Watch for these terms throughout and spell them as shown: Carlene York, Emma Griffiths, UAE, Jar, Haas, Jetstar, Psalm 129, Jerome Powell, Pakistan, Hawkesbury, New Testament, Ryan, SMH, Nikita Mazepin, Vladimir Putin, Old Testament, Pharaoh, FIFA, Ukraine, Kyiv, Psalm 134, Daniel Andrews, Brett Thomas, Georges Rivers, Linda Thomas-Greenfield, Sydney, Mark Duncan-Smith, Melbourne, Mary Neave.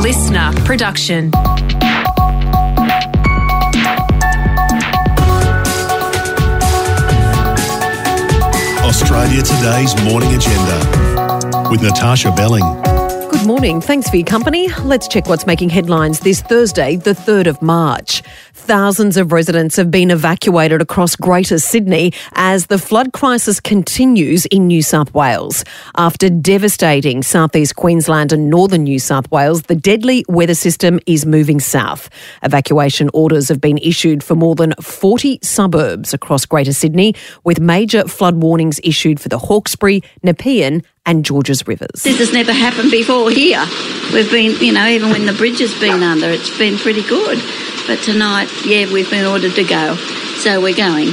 listener production. Australia Today's Morning Agenda with Natasha Belling. Good morning. Thanks for your company. Let's check what's making headlines this Thursday, the 3rd of March. Thousands of residents have been evacuated across Greater Sydney as the flood crisis continues in New South Wales. After devastating southeast Queensland and northern New South Wales, the deadly weather system is moving south. Evacuation orders have been issued for more than 40 suburbs across Greater Sydney, with major flood warnings issued for the Hawkesbury, Nepean and Georges Rivers. This has never happened before here. We've been, even when the bridge has been under, it's been pretty good. But tonight, we've been ordered to go. So we're going.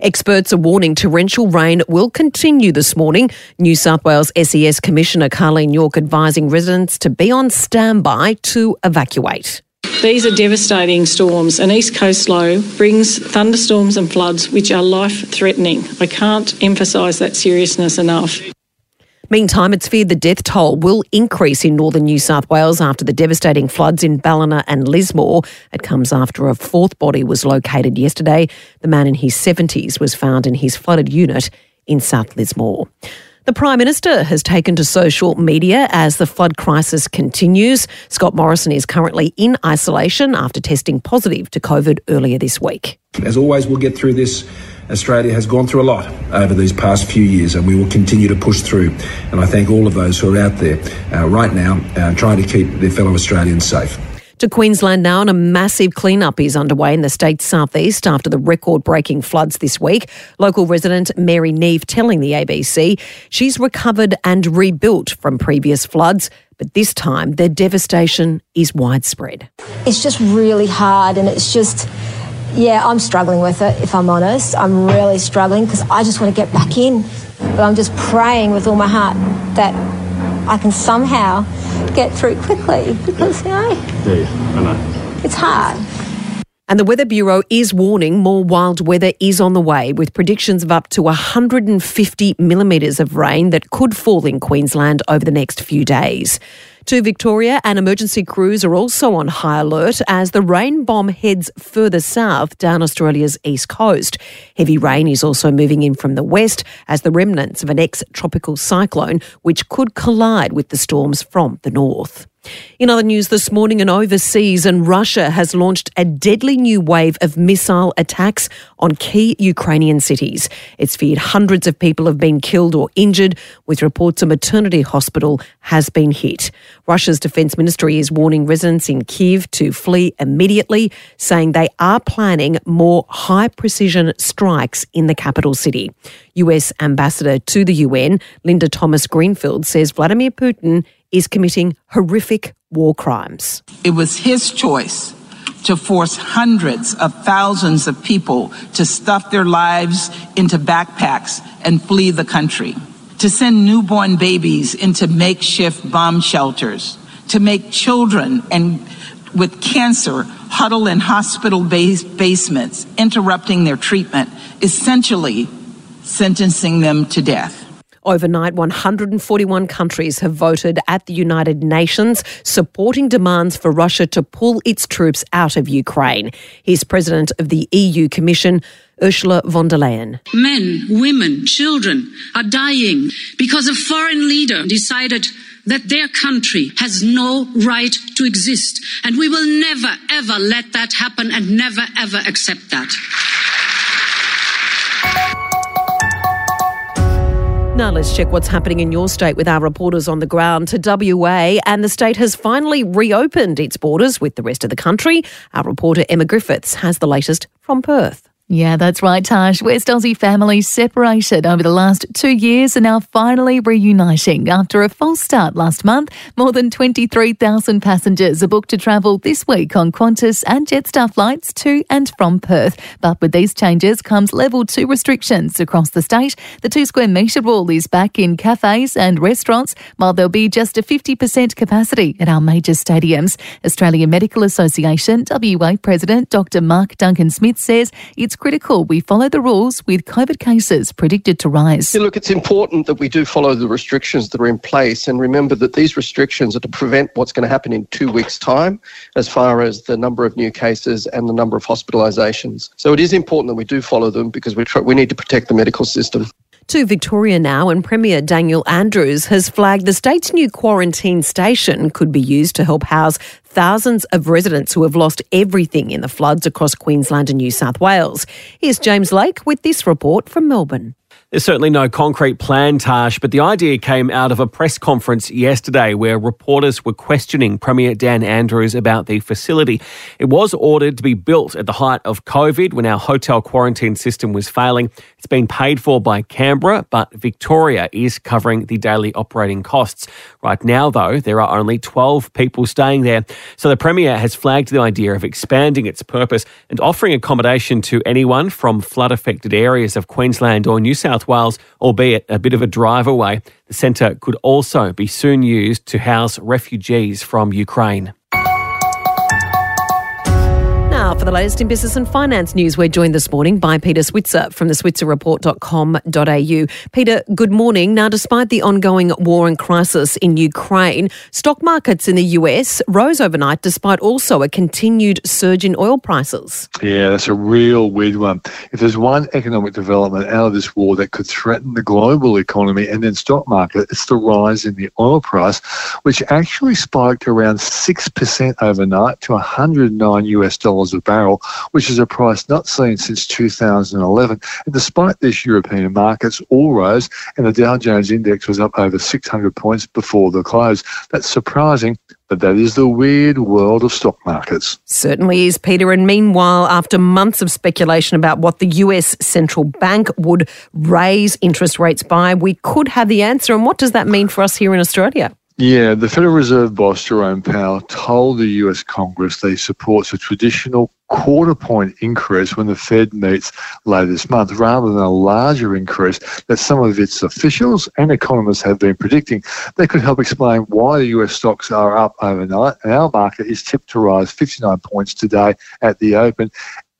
Experts are warning torrential rain will continue this morning. New South Wales SES Commissioner Carlene York advising residents to be on standby to evacuate. These are devastating storms. An east coast low brings thunderstorms and floods which are life-threatening. I can't emphasise that seriousness enough. Meantime, it's feared the death toll will increase in northern New South Wales after the devastating floods in Ballina and Lismore. It comes after a fourth body was located yesterday. The man in his 70s was found in his flooded unit in South Lismore. The Prime Minister has taken to social media as the flood crisis continues. Scott Morrison is currently in isolation after testing positive to COVID earlier this week. As always, we'll get through this. Australia has gone through a lot over these past few years and we will continue to push through. And I thank all of those who are out there right now trying to keep their fellow Australians safe. To Queensland now, and a massive clean-up is underway in the state's southeast after the record-breaking floods this week. Local resident Mary Neave telling the ABC she's recovered and rebuilt from previous floods, but this time their devastation is widespread. It's just really hard and it's just... I'm struggling with it, if I'm honest. I'm really struggling because I just want to get back in. But I'm just praying with all my heart that I can somehow get through quickly because, I know. It's hard. And the Weather Bureau is warning more wild weather is on the way, with predictions of up to 150 millimetres of rain that could fall in Queensland over the next few days. To Victoria, and emergency crews are also on high alert as the rain bomb heads further south down Australia's east coast. Heavy rain is also moving in from the west as the remnants of an ex-tropical cyclone, which could collide with the storms from the north. In other news this morning and overseas, and Russia has launched a deadly new wave of missile attacks on key Ukrainian cities. It's feared hundreds of people have been killed or injured, with reports a maternity hospital has been hit. Russia's defence ministry is warning residents in Kyiv to flee immediately, saying they are planning more high-precision strikes in the capital city. US Ambassador to the UN, Linda Thomas-Greenfield, says Vladimir Putin is committing horrific war crimes. It was his choice to force hundreds of thousands of people to stuff their lives into backpacks and flee the country, to send newborn babies into makeshift bomb shelters, to make children with cancer huddle in hospital basements, interrupting their treatment, essentially sentencing them to death. Overnight, 141 countries have voted at the United Nations supporting demands for Russia to pull its troops out of Ukraine. He's president of the EU Commission, Ursula von der Leyen. Men, women, children are dying because a foreign leader decided that their country has no right to exist. And we will never, ever let that happen and never, ever accept that. Now let's check what's happening in your state with our reporters on the ground to WA, and the state has finally reopened its borders with the rest of the country. Our reporter Emma Griffiths has the latest from Perth. Yeah, that's right, Tash. West Aussie families separated over the last 2 years are now finally reuniting after a false start last month. More than 23,000 passengers are booked to travel this week on Qantas and Jetstar flights to and from Perth. But with these changes comes level 2 restrictions across the state. The 2-square-metre rule is back in cafes and restaurants, while there'll be just a 50% capacity at our major stadiums. Australian Medical Association WA President Dr Mark Duncan-Smith says it's critical we follow the rules with COVID cases predicted to rise. Yeah, look, it's important that we do follow the restrictions that are in place, and remember that these restrictions are to prevent what's going to happen in 2 weeks' time as far as the number of new cases and the number of hospitalisations. So it is important that we do follow them because we need to protect the medical system. To Victoria now, and Premier Daniel Andrews has flagged the state's new quarantine station could be used to help house thousands of residents who have lost everything in the floods across Queensland and New South Wales. Here's James Lake with this report from Melbourne. There's certainly no concrete plan, Tash, but the idea came out of a press conference yesterday where reporters were questioning Premier Dan Andrews about the facility. It was ordered to be built at the height of COVID when our hotel quarantine system was failing. It's been paid for by Canberra, but Victoria is covering the daily operating costs. Right now, though, there are only 12 people staying there. So the Premier has flagged the idea of expanding its purpose and offering accommodation to anyone from flood-affected areas of Queensland or New South Wales, albeit a bit of a drive away. The centre could also be soon used to house refugees from Ukraine. Now for the latest in business and finance news, we're joined this morning by Peter Switzer from the switzerreport.com.au. Peter, good morning. Now, despite the ongoing war and crisis in Ukraine, stock markets in the US rose overnight despite also a continued surge in oil prices. Yeah, that's a real weird one. If there's one economic development out of this war that could threaten the global economy and then stock market, it's the rise in the oil price, which actually spiked around 6% overnight to $109 a barrel, which is a price not seen since 2011. And despite this, European markets all rose and the Dow Jones index was up over 600 points before the close. That's surprising, but that is the weird world of stock markets. Certainly is, Peter. And meanwhile, after months of speculation about what the US central bank would raise interest rates by, we could have the answer. And what does that mean for us here in Australia? Yeah, the Federal Reserve boss, Jerome Powell, told the US Congress that he supports a traditional quarter-point increase when the Fed meets later this month, rather than a larger increase that some of its officials and economists have been predicting. That could help explain why the US stocks are up overnight, and our market is tipped to rise 59 points today at the open,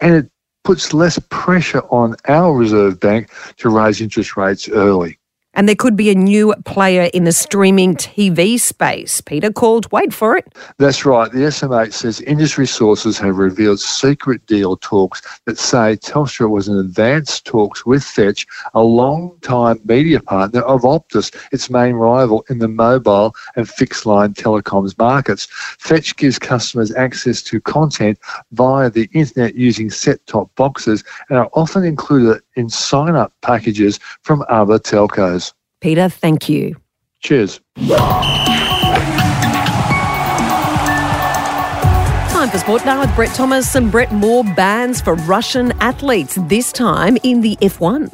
and it puts less pressure on our Reserve Bank to raise interest rates early. And there could be a new player in the streaming TV space, Peter, called, wait for it. That's right. The SMH says industry sources have revealed secret deal talks that say Telstra was in advanced talks with Fetch, a long-time media partner of Optus, its main rival in the mobile and fixed-line telecoms markets. Fetch gives customers access to content via the internet using set-top boxes and are often included in sign-up packages from other telcos. Peter, thank you. Cheers. Time for sport now with Brett Thomas. And Brett, more bans for Russian athletes, this time in the F1.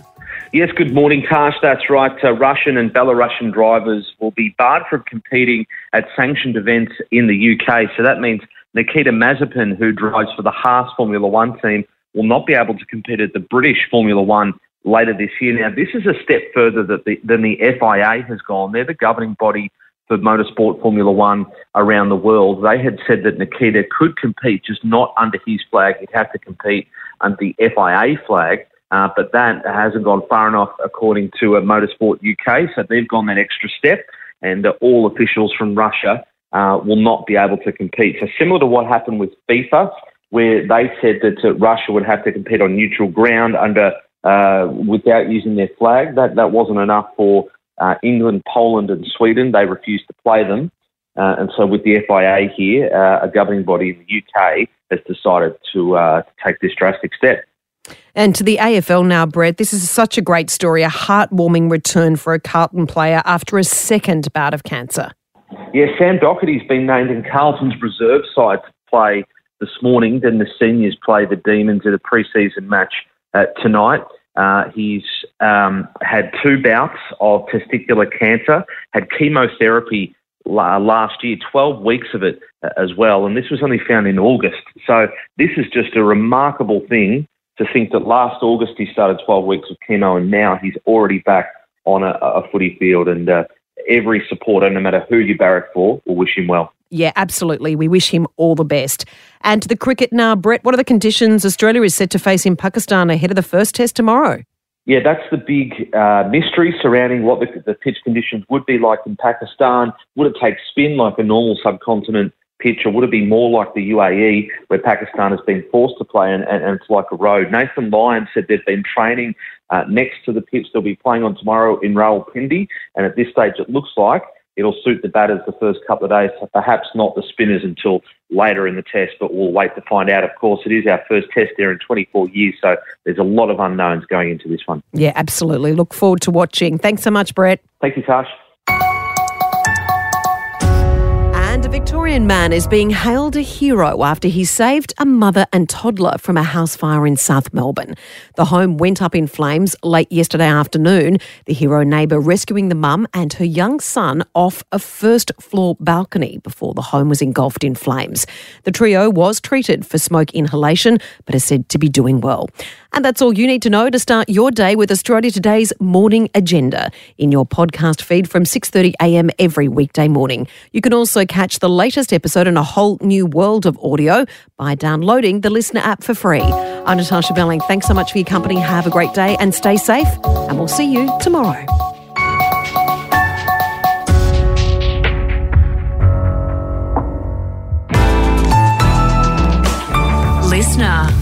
Yes, good morning, Tash. That's right. Russian and Belarusian drivers will be barred from competing at sanctioned events in the UK. So that means Nikita Mazepin, who drives for the Haas Formula One team, will not be able to compete at the British Formula One later this year. Now, this is a step further than the FIA has gone. They're the governing body for motorsport Formula One around the world. They had said that Nikita could compete, just not under his flag. He'd have to compete under the FIA flag, but that hasn't gone far enough according to Motorsport UK, so they've gone that extra step, and all officials from Russia will not be able to compete. So similar to what happened with FIFA, where they said that Russia would have to compete on neutral ground under without using their flag. That wasn't enough for England, Poland and Sweden. They refused to play them. And so with the FIA here, a governing body in the UK has decided to take this drastic step. And to the AFL now, Brett, this is such a great story, a heartwarming return for a Carlton player after a second bout of cancer. Yeah, Sam Doherty's been named in Carlton's reserve side to play this morning. Then the seniors play the Demons in a pre-season match tonight. He's had two bouts of testicular cancer, had chemotherapy last year, 12 weeks of it as well, and this was only found in August. So this is just a remarkable thing to think that last August he started 12 weeks of chemo and now he's already back on a footy field, and every supporter, no matter who you barrack for, will wish him well. Yeah, absolutely. We wish him all the best. And to the cricket now, Brett, what are the conditions Australia is set to face in Pakistan ahead of the first test tomorrow? Yeah, that's the big mystery surrounding what the pitch conditions would be like in Pakistan. Would it take spin like a normal subcontinent pitch, or would it be more like the UAE where Pakistan has been forced to play and it's like a road? Nathan Lyon said they've been training next to the pitch they'll be playing on tomorrow in Rawalpindi, and at this stage it looks like it'll suit the batters the first couple of days, perhaps not the spinners until later in the test, but we'll wait to find out. Of course, it is our first test there in 24 years, so there's a lot of unknowns going into this one. Yeah, absolutely. Look forward to watching. Thanks so much, Brett. Thank you, Tash. And a Victorian man is being hailed a hero after he saved a mother and toddler from a house fire in South Melbourne. The home went up in flames late yesterday afternoon, the hero neighbour rescuing the mum and her young son off a first-floor balcony before the home was engulfed in flames. The trio was treated for smoke inhalation but is said to be doing well. And that's all you need to know to start your day with Australia Today's Morning Agenda in your podcast feed from 6:30am every weekday morning. You can also catch the latest episode in a whole new world of audio by downloading the Listener app for free. I'm Natasha Belling. Thanks so much for your company. Have a great day and stay safe, and we'll see you tomorrow. Listener.